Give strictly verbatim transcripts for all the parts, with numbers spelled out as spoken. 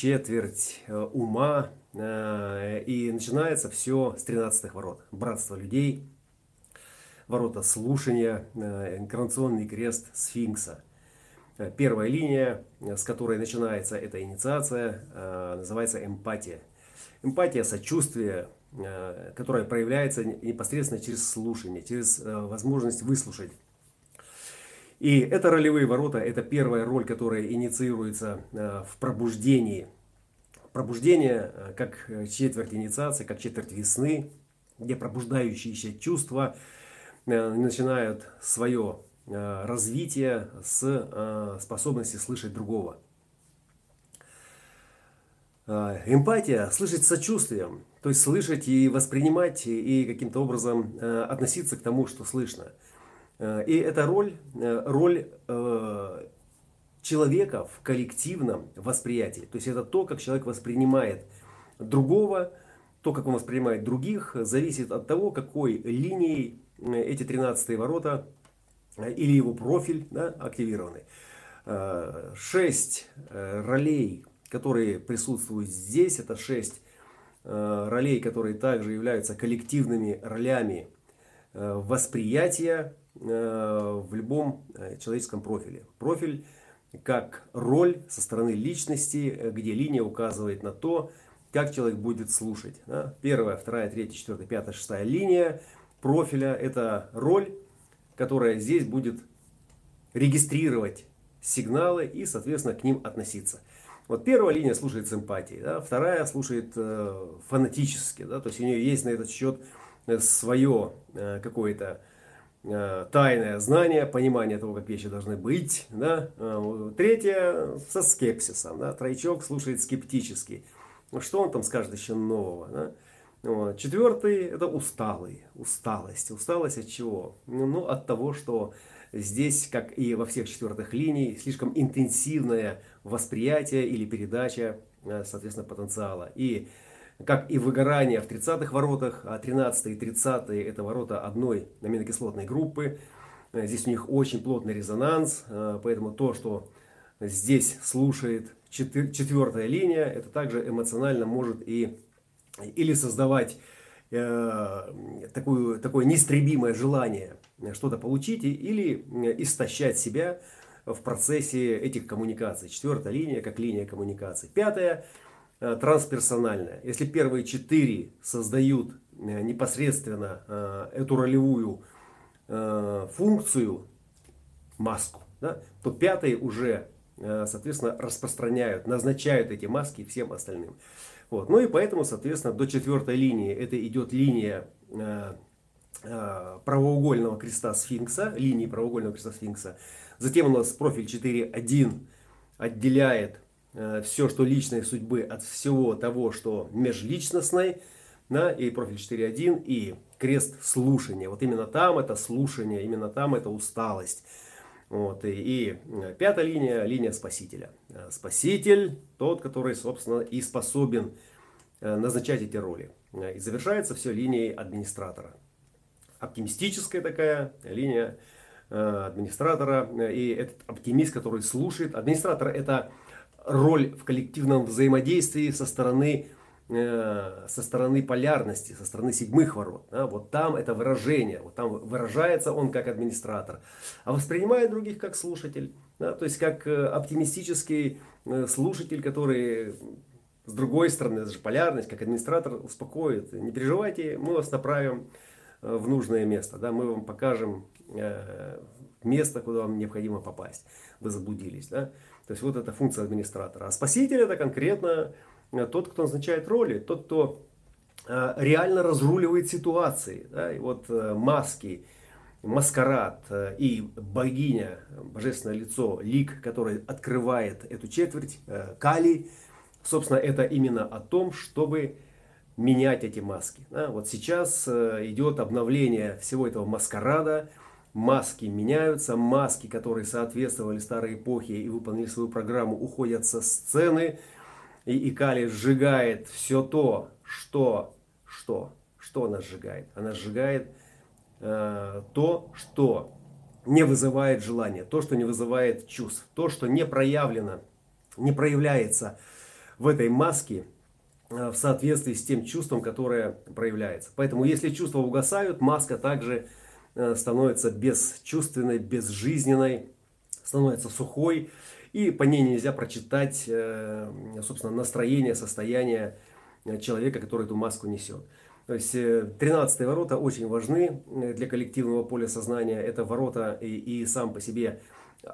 четверть ума, и начинается все с тринадцатых ворот. Братство людей, ворота слушания, коронационный крест Сфинкса. Первая линия, с которой начинается эта инициация, называется эмпатия. Эмпатия, сочувствие, которое проявляется непосредственно через слушание, через возможность выслушать. И это ролевые ворота, это первая роль, которая инициируется в пробуждении. Пробуждение как четверть инициации, как четверть весны, где пробуждающиеся чувства начинают свое развитие с способности слышать другого. Эмпатия – слышать с сочувствием, то есть слышать и воспринимать, и каким-то образом относиться к тому, что слышно. И эта роль, роль человека в коллективном восприятии. То есть это то, как человек воспринимает другого, то, как он воспринимает других, зависит от того, какой линией эти тринадцатые ворота или его профиль, да, активированы. Шесть ролей, которые присутствуют здесь, это шесть ролей, которые также являются коллективными ролями восприятия в любом человеческом профиле. Профиль как роль со стороны личности, где линия указывает на то, как человек будет слушать. Первая, вторая, третья, четвертая, пятая, шестая линия профиля – это роль, которая здесь будет регистрировать сигналы и, соответственно, к ним относиться. Вот первая линия слушает с эмпатией, да, вторая слушает э, фанатически, да, то есть у нее есть на этот счет свое э, какое-то э, тайное знание, понимание того, как вещи должны быть, да. Третья со скепсисом, да, тройчок слушает скептически, что он там скажет еще нового, да? Вот. Четвертый это усталый, усталость, усталость от чего? Ну, от того, что здесь, как и во всех четвертых линий, слишком интенсивное восприятие или передача, соответственно, потенциала. И как и выгорание в тридцатых воротах, а тринадцатые и тридцатые это ворота одной аминокислотной группы. Здесь у них очень плотный резонанс, поэтому то, что здесь слушает четвертая линия, это также эмоционально может и или создавать э, такую, такое неистребимое желание что-то получить, или истощать себя в процессе этих коммуникаций. Четвертая линия как линия коммуникации. Пятая э, трансперсональная. Если первые четыре создают э, непосредственно э, эту ролевую э, функцию, маску, да, то пятые уже, э, соответственно, распространяют, назначают эти маски всем остальным. Вот. Ну и поэтому, соответственно, до четвертой линии это идет линия э, э, правоугольного креста Сфинкса, линии правоугольного креста Сфинкса. Затем у нас профиль четыре точка один отделяет э, все, что личной судьбы, от всего того, что межличностной, да, и профиль четыре точка один и крест слушания. Вот именно там это слушание, именно там это усталость. Вот. И, и пятая линия, линия спасителя. Спаситель, тот, который, собственно, и способен назначать эти роли. И завершается все линией администратора. Оптимистическая такая линия администратора. И этот оптимист, который слушает. Администратор – это роль в коллективном взаимодействии со стороны, со стороны полярности, со стороны седьмых ворот. Да, вот там это выражение, вот там выражается он как администратор, а воспринимает других как слушатель, да, то есть как оптимистический слушатель, который с другой стороны, это же полярность, как администратор успокоит. Не переживайте, мы вас направим в нужное место, да, мы вам покажем место, куда вам необходимо попасть, вы заблудились. Да? То есть вот это функция администратора. А спаситель это конкретно тот, кто назначает роли, тот, кто э, реально разруливает ситуации. Да? И вот э, маски, маскарад э, и богиня, божественное лицо, лик, который открывает эту четверть, э, Кали, собственно, это именно о том, чтобы менять эти маски. Да? Вот сейчас э, идет обновление всего этого маскарада. Маски меняются, маски, которые соответствовали старой эпохе и выполнили свою программу, уходят со сцены. И Кали сжигает все то, что, что, что она сжигает. Она сжигает э, то, что не вызывает желания, то, что не вызывает чувств, то, что не проявлено, не проявляется в этой маске в соответствии с тем чувством, которое проявляется. Поэтому если чувства угасают, маска также становится бесчувственной, безжизненной, становится сухой, и по ней нельзя прочитать, собственно, настроение, состояние человека, который эту маску несет. То есть тринадцатые ворота очень важны для коллективного поля сознания. Это ворота и, и сам по себе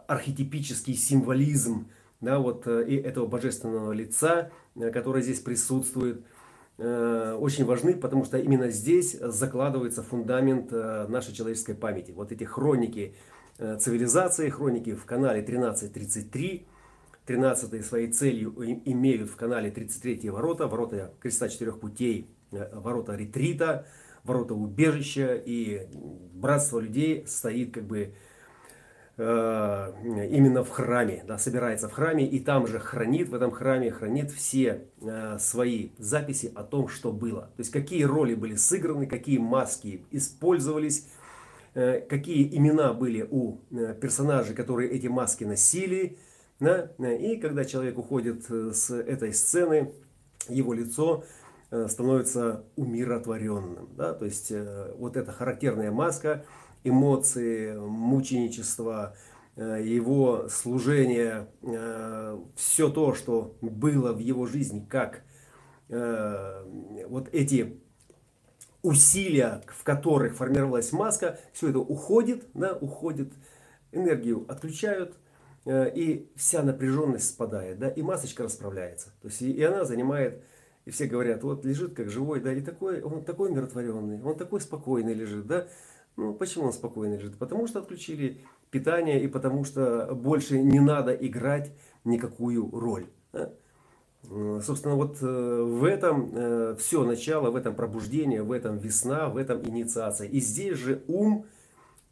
архетипический символизм, да, вот, и этого божественного лица, которое здесь присутствует, очень важны, потому что именно здесь закладывается фундамент нашей человеческой памяти. Вот эти хроники цивилизации, хроники в канале тринадцать тридцать три, тринадцатые своей целью имеют в канале тридцать третьи ворота, ворота креста четырех путей, ворота ретрита, ворота убежища, и братство людей стоит как бы э, именно в храме, да, собирается в храме и там же хранит, в этом храме хранит все э, свои записи о том, что было. То есть какие роли были сыграны, какие маски использовались, э, какие имена были у персонажей, которые эти маски носили. Да? И когда человек уходит с этой сцены, его лицо становится умиротворенным. Да? То есть вот эта характерная маска, эмоции, мученичество, его служение, все то, что было в его жизни, как вот эти усилия, в которых формировалась маска, все это уходит, да? Уходит, энергию отключают, и вся напряженность спадает, да? И масочка расправляется. То есть и она занимает... И все говорят, вот лежит как живой, да, и такой, он такой умиротворенный, он такой спокойный лежит, да. Ну, почему он спокойный лежит? Потому что отключили питание и потому что больше не надо играть никакую роль. Да? Собственно, вот в этом все начало, в этом пробуждение, в этом весна, в этом инициация. И здесь же ум,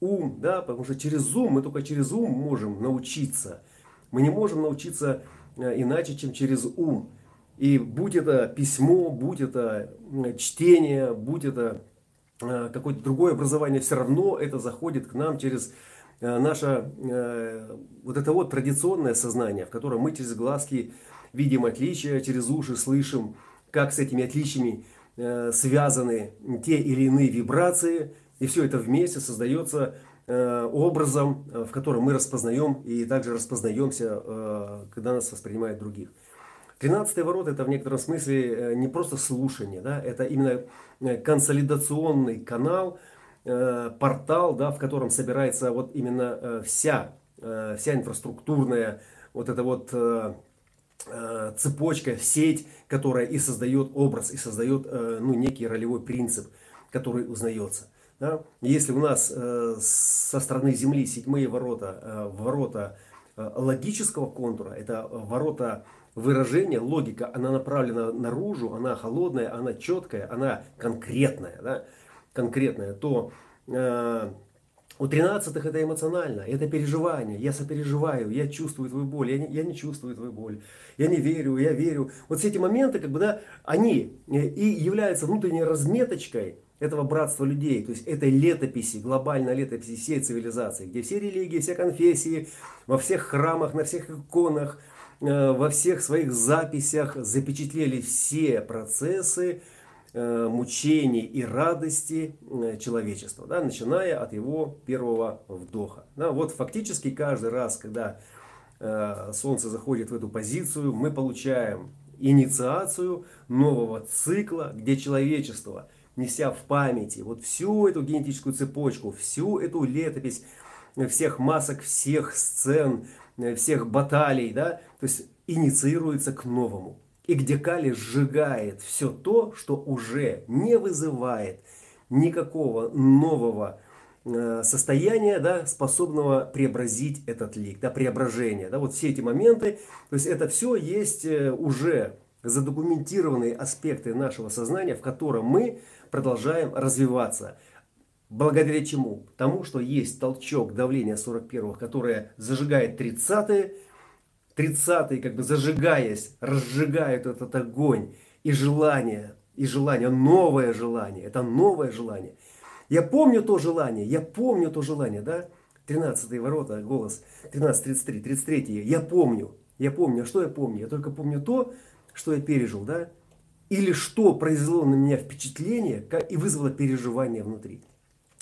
ум, да, потому что через ум, мы только через ум можем научиться. Мы не можем научиться иначе, чем через ум. И будь это письмо, будь это чтение, будь это какое-то другое образование, все равно это заходит к нам через наше вот это вот традиционное сознание, в котором мы через глазки видим отличия, через уши слышим, как с этими отличиями связаны те или иные вибрации. И все это вместе создается образом, в котором мы распознаем и также распознаемся, когда нас воспринимают других. тринадцатые ворота – это в некотором смысле не просто слушание, да, это именно консолидационный канал, портал, да, в котором собирается вот именно вся, вся инфраструктурная вот эта вот цепочка, сеть, которая и создает образ, и создает, ну, некий ролевой принцип, который узнается. Да. Если у нас со стороны Земли седьмые ворота, ворота логического контура, это ворота... Выражение, логика, она направлена наружу, она холодная, она четкая, она конкретная, да? Конкретная, то э, у тринадцатых это эмоционально, это переживание, я сопереживаю, я чувствую твою боль, я не, я не чувствую твою боль, я не верю, я верю. Вот все эти моменты, как бы, да, они и являются внутренней разметочкой этого братства людей, то есть этой летописи, глобальной летописи всей цивилизации, где все религии, все конфессии, во всех храмах, на всех иконах, во всех своих записях запечатлели все процессы мучений и радости человечества, да, начиная от его первого вдоха. Да, вот фактически каждый раз, когда Солнце заходит в эту позицию, мы получаем инициацию нового цикла, где человечество, неся в памяти вот всю эту генетическую цепочку, всю эту летопись всех масок, всех сцен, всех баталий, да, то есть инициируется к новому. И где Кали сжигает все то, что уже не вызывает никакого нового э, состояния, да, способного преобразить этот лик, да, преображение, да, вот все эти моменты, то есть это все есть уже задокументированные аспекты нашего сознания, в котором мы продолжаем развиваться. Благодаря чему? Тому, что есть толчок давления сорок первых, которое зажигает тридцатые. тридцатые, как бы зажигаясь, разжигают этот огонь. И желание, и желание, новое желание. Это новое желание. Я помню то желание, я помню то желание, да? тринадцатые ворота, голос, тринадцать тридцать три, тридцать третье. Я помню, я помню. А что я помню? Я только помню то, что я пережил, да? Или что произвело на меня впечатление как, и вызвало переживание внутри.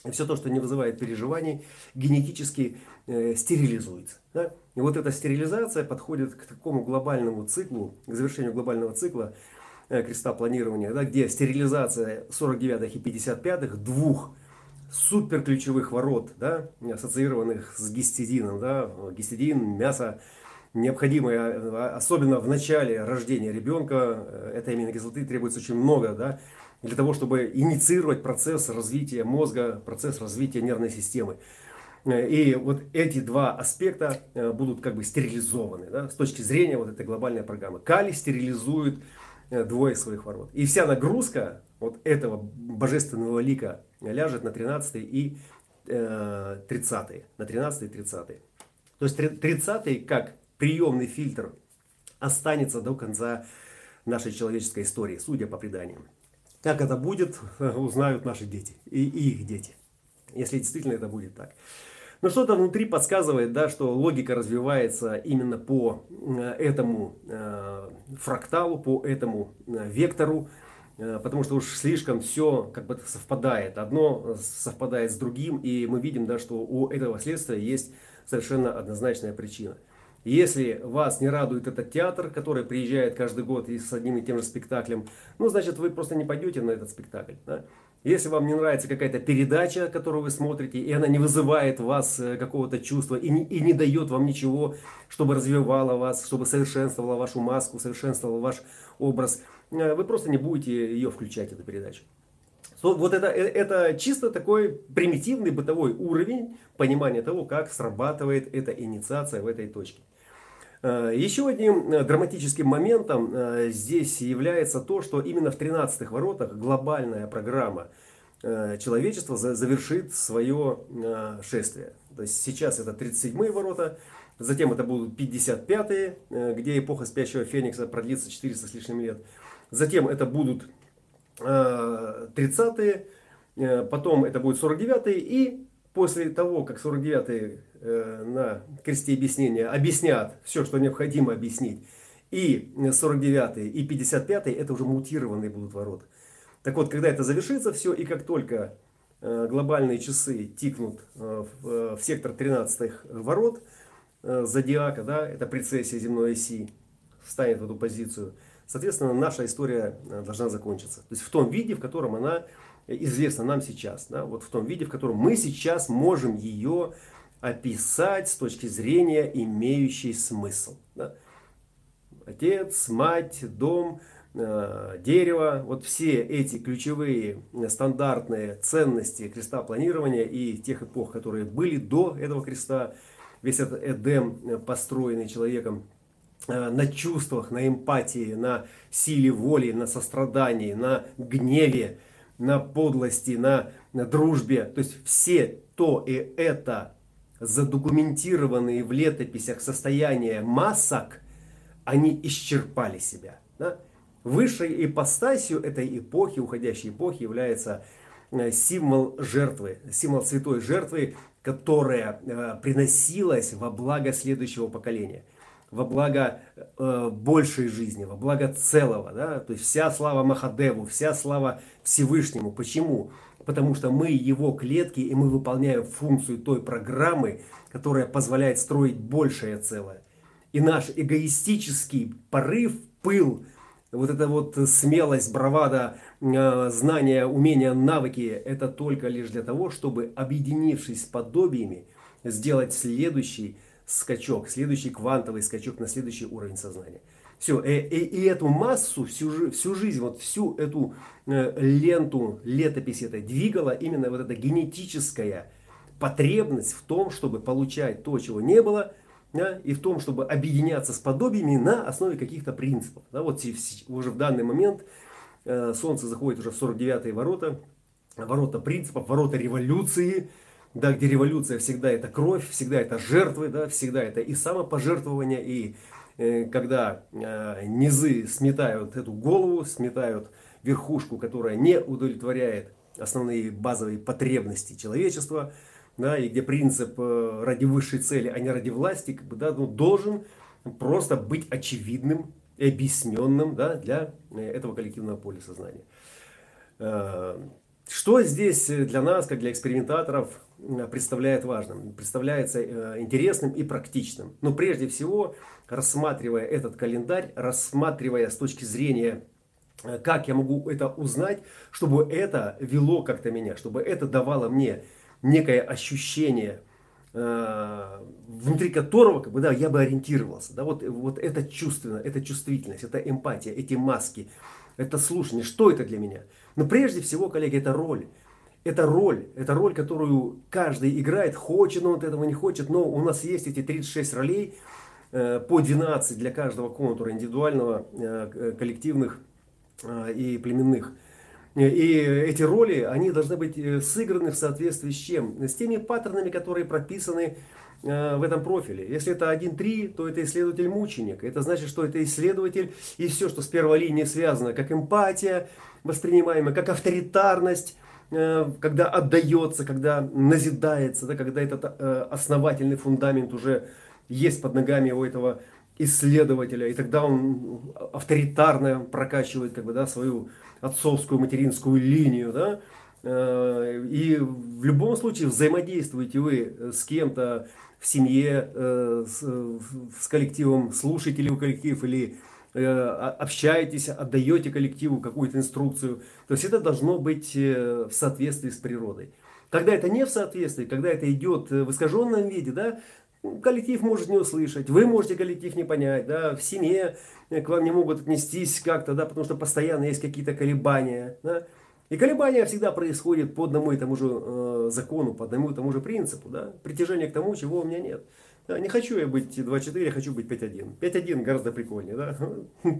И все то, что не вызывает переживаний, генетически э, стерилизуется. Да? И вот эта стерилизация подходит к такому глобальному циклу, к завершению глобального цикла э, креста планирования, да, где стерилизация сорок девятых и пятьдесят пятых, двух суперключевых ворот, да, ассоциированных с гистидином. Да? Гистидин, мясо. Необходимые, особенно в начале рождения ребенка, этой аминокислоты требуется очень много, да, для того, чтобы инициировать процесс развития мозга, процесс развития нервной системы. И вот эти два аспекта будут как бы стерилизованы, да, с точки зрения вот этой глобальной программы. Калий стерилизует двое своих ворот. И вся нагрузка вот этого божественного лика ляжет на тринадцатые и тридцатые. На тринадцатые и тридцатые. То есть тридцатый как приемный фильтр останется до конца нашей человеческой истории, судя по преданиям. Как это будет, узнают наши дети и их дети, если действительно это будет так. Но что-то внутри подсказывает, да, что логика развивается именно по этому фракталу, по этому вектору, потому что уж слишком все как бы совпадает. Одно совпадает с другим, и мы видим, да, что у этого следствия есть совершенно однозначная причина. Если вас не радует этот театр, который приезжает каждый год и с одним и тем же спектаклем, ну, значит, вы просто не пойдете на этот спектакль. Да? Если вам не нравится какая-то передача, которую вы смотрите, и она не вызывает в вас какого-то чувства, и не, и не дает вам ничего, чтобы развивало вас, чтобы совершенствовало вашу маску, совершенствовало ваш образ, вы просто не будете ее включать, эту передачу. Вот это, это чисто такой примитивный бытовой уровень понимания того, как срабатывает эта инициация в этой точке. Еще одним драматическим моментом здесь является то, что именно в тринадцатых воротах глобальная программа человечества завершит свое шествие. То есть сейчас это тридцать седьмые ворота, затем это будут пятьдесят пятые, где эпоха спящего феникса продлится четыреста с лишним лет. Затем это будут тридцатые, потом это будет сорок девятые, и после того, как сорок девятые на кресте объяснения объяснят все, что необходимо объяснить, и сорок девятые и пятьдесят пятые это уже мутированные будут ворота. Так вот, когда это завершится все, и как только глобальные часы тикнут в сектор тринадцатых ворот зодиака, да, это прецессия земной оси, встанет в эту позицию, соответственно, наша история должна закончиться. То есть в том виде, в котором она известна нам сейчас. Да? Вот в том виде, в котором мы сейчас можем ее описать с точки зрения, имеющей смысл. Да? Отец, мать, дом, дерево. Вот все эти ключевые стандартные ценности креста планирования и тех эпох, которые были до этого креста. Весь этот Эдем, построенный человеком, на чувствах, на эмпатии, на силе воли, на сострадании, на гневе, на подлости, на, на дружбе. То есть все то и это задокументированные в летописях состояния масок, они исчерпали себя. Да? Высшей ипостасью этой эпохи, уходящей эпохи, является символ жертвы, символ святой жертвы, которая э, приносилась во благо следующего поколения. Во благо э, большей жизни, во благо целого. Да? То есть вся слава Махадеву, вся слава Всевышнему. Почему? Потому что мы его клетки, и мы выполняем функцию той программы, которая позволяет строить большее целое. И наш эгоистический порыв, пыл, вот эта вот смелость, бравада, э, знания, умения, навыки, это только лишь для того, чтобы, объединившись с подобиями, сделать следующий скачок, следующий квантовый скачок на следующий уровень сознания. Все, и, и, и эту массу, всю, всю жизнь, вот всю эту э, ленту, летопись этой двигала именно вот эта генетическая потребность в том, чтобы получать то, чего не было, да, и в том, чтобы объединяться с подобиями на основе каких-то принципов. Да, вот уже в данный момент э, Солнце заходит уже в сорок девятые ворота, ворота принципов, ворота революции, да, где революция всегда это кровь, всегда это жертвы, да, всегда это и самопожертвование, и э, когда э, низы сметают эту голову, сметают верхушку, которая не удовлетворяет основные базовые потребности человечества, да, и где принцип э, ради высшей цели, а не ради власти, как бы, да, ну, должен просто быть очевидным. объясненным, да, для этого коллективного поля сознания. Что здесь для нас, как для экспериментаторов, представляет важным, представляется интересным и практичным? Но прежде всего, рассматривая этот календарь, рассматривая с точки зрения, как я могу это узнать, чтобы это вело как-то меня, чтобы это давало мне некое ощущение, внутри которого, как бы, да, я бы ориентировался. Да, вот, вот это чувственно, это чувствительность, это эмпатия, эти маски, это слушание. Что это для меня? Но прежде всего, коллеги, это роль. Это роль, это роль, которую каждый играет, хочет он этого, не хочет. Но у нас есть эти тридцать шесть ролей, по двенадцать для каждого контура, индивидуального, коллективных и племенных. И эти роли, они должны быть сыграны в соответствии с чем? С теми паттернами, которые прописаны в этом профиле. Если это один три, то это исследователь-мученик. Это значит, что это исследователь, и все, что с первой линии связано, как эмпатия воспринимаемая, как авторитарность, когда отдается, когда назидается, да, когда этот основательный фундамент уже есть под ногами у этого исследователя, и тогда он авторитарно прокачивает, как бы, да, свою отцовскую, материнскую линию, да, и в любом случае взаимодействуете вы с кем-то в семье, с, с коллективом, слушаете ли вы коллектив или общаетесь, отдаете коллективу какую-то инструкцию, то есть это должно быть в соответствии с природой. Когда это не в соответствии, когда это идет в искаженном виде, да, коллектив может не услышать, вы можете коллектив не понять, да, в семье к вам не могут отнестись как-то, да, потому что постоянно есть какие-то колебания, да, и колебания всегда происходят по одному и тому же э, закону, по одному и тому же принципу, да, притяжение к тому, чего у меня нет. Да, не хочу я быть два четыре, хочу быть пять один. пять один гораздо прикольнее, да,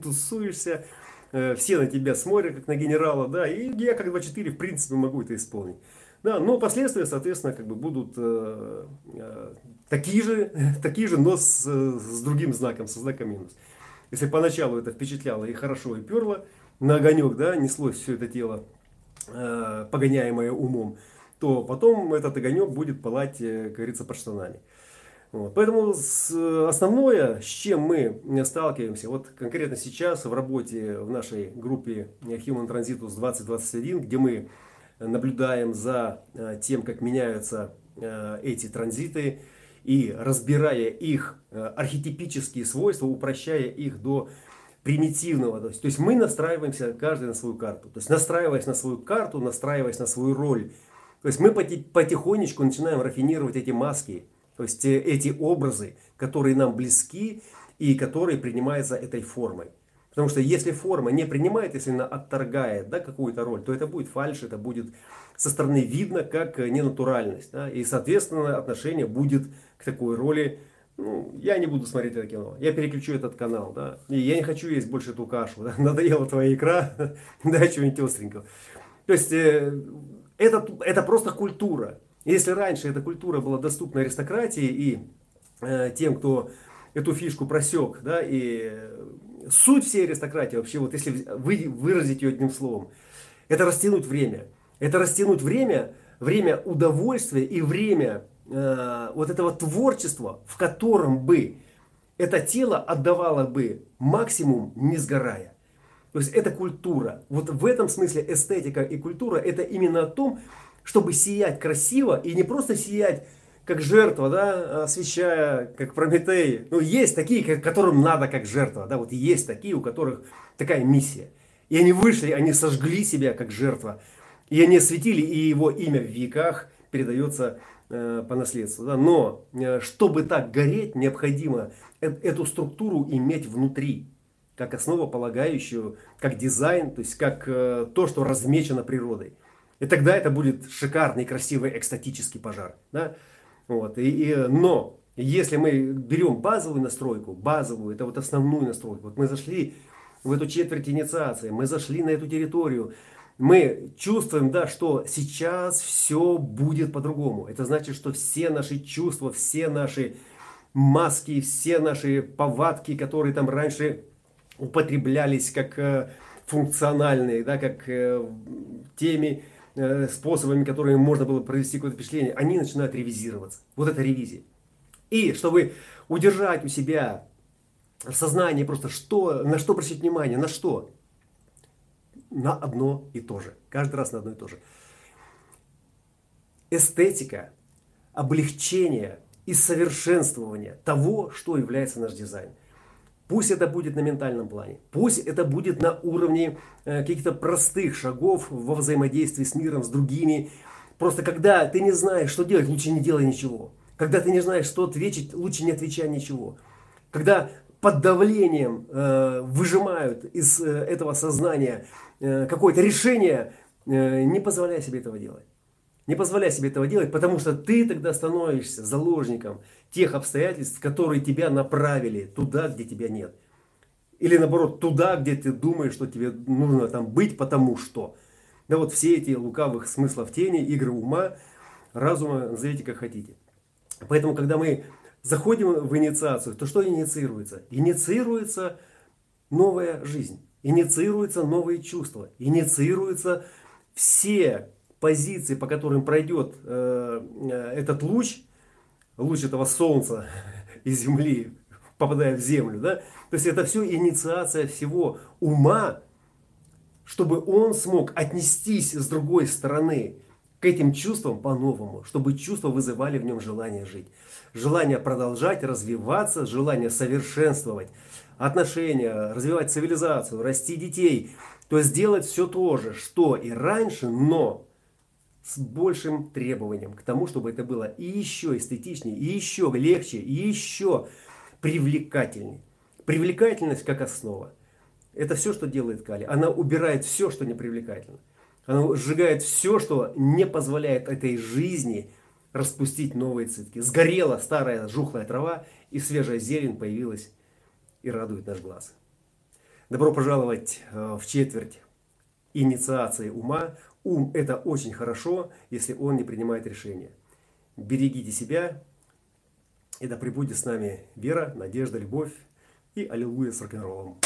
тусуешься, э, все на тебя смотрят, как на генерала, да, и я как два четыре в принципе могу это исполнить. Да, но последствия, соответственно, как бы будут э, э, такие же, такие же, но с, с другим знаком, со знаком минус. Если поначалу это впечатляло и хорошо, и перло, на огонек, да, неслось все это тело, э, погоняемое умом, то потом этот огонек будет пылать, как говорится, под штанами. Вот. Поэтому с, основное, с чем мы сталкиваемся, вот конкретно сейчас в работе в нашей группе Human Transitus двадцать двадцать один, где мы наблюдаем за тем, как меняются эти транзиты, и разбирая их архетипические свойства, упрощая их до примитивного. То есть, то есть мы настраиваемся каждый на свою карту. То есть настраиваясь на свою карту, настраиваясь на свою роль. То есть мы потихонечку начинаем рафинировать эти маски, то есть эти образы, которые нам близки и которые принимаются этой формой. Потому что если форма не принимает, если она отторгает, да, какую-то роль, то это будет фальшь, это будет со стороны видно как ненатуральность. Да, и, соответственно, отношение будет к такой роли. Ну, я не буду смотреть это кино, я переключу этот канал. Да, и я не хочу есть больше эту кашу. Да, надоела твоя икра, дай чего-нибудь остренького. То есть э, это, это просто культура. Если раньше эта культура была доступна аристократии и э, тем, кто эту фишку просек, да, и... Суть всей аристократии вообще, вот если вы выразить ее одним словом, это растянуть время. Это растянуть время, время удовольствия и время э, вот этого творчества, в котором бы это тело отдавало бы максимум, не сгорая. То есть это культура. Вот в этом смысле эстетика и культура это именно о том, чтобы сиять красиво и не просто сиять как жертва, да, освещая, как Прометей. Ну, есть такие, которым надо как жертва, да, вот есть такие, у которых такая миссия. И они вышли, они сожгли себя как жертва, и они осветили, и его имя в веках передается э, по наследству. Да. Но, э, чтобы так гореть, необходимо э эту структуру иметь внутри, как основополагающую, как дизайн, то есть как э, то, что размечено природой. И тогда это будет шикарный, красивый, экстатический пожар, да. Вот, и, и, но если мы берем базовую настройку, базовую, это вот основную настройку, вот мы зашли в эту четверть инициации, мы зашли на эту территорию, мы чувствуем, да, что сейчас все будет по-другому. Это значит, что все наши чувства, все наши маски, все наши повадки, которые там раньше употреблялись как функциональные, да, как теми, способами, которыми можно было провести какое-то впечатление, они начинают ревизироваться. Вот это ревизия. И чтобы удержать у себя в сознании просто, что, на что обращать внимание, на что? На одно и то же. Каждый раз на одно и то же. Эстетика, облегчение и совершенствование того, что является наш дизайн. Пусть это будет на ментальном плане, пусть это будет на уровне э, каких-то простых шагов во взаимодействии с миром, с другими. Просто когда ты не знаешь, что делать, лучше не делай ничего. Когда ты не знаешь, что ответить, лучше не отвечай ничего. Когда под давлением э, выжимают из э, этого сознания э, какое-то решение, э, не позволяй себе этого делать. Не позволяй себе этого делать, потому что ты тогда становишься заложником тех обстоятельств, которые тебя направили туда, где тебя нет. Или наоборот, туда, где ты думаешь, что тебе нужно там быть, потому что. Да вот все эти лукавых смыслов тени, игры ума, разума, назовите как хотите. Поэтому, когда мы заходим в инициацию, то что инициируется? Инициируется новая жизнь, инициируются новые чувства, инициируются все позиции, по которым пройдет э, этот луч, луч этого солнца из земли, попадая в землю, да? То есть это все инициация всего ума, чтобы он смог отнестись с другой стороны к этим чувствам по-новому, чтобы чувства вызывали в нем желание жить, желание продолжать развиваться, желание совершенствовать отношения, развивать цивилизацию, расти детей, то есть делать все то же, что и раньше, но с большим требованием к тому, чтобы это было и еще эстетичнее, и еще легче, и еще привлекательнее. Привлекательность как основа. Это все, что делает калий. Она убирает все, что не привлекательно. Она сжигает все, что не позволяет этой жизни распустить новые цветки. Сгорела старая жухлая трава, и свежая зелень появилась и радует наш глаз. Добро пожаловать в четверть инициации ума. Ум – это очень хорошо, если он не принимает решения. Берегите себя, и да пребудет с нами вера, надежда, любовь и аллилуйя с рок-н-роллом.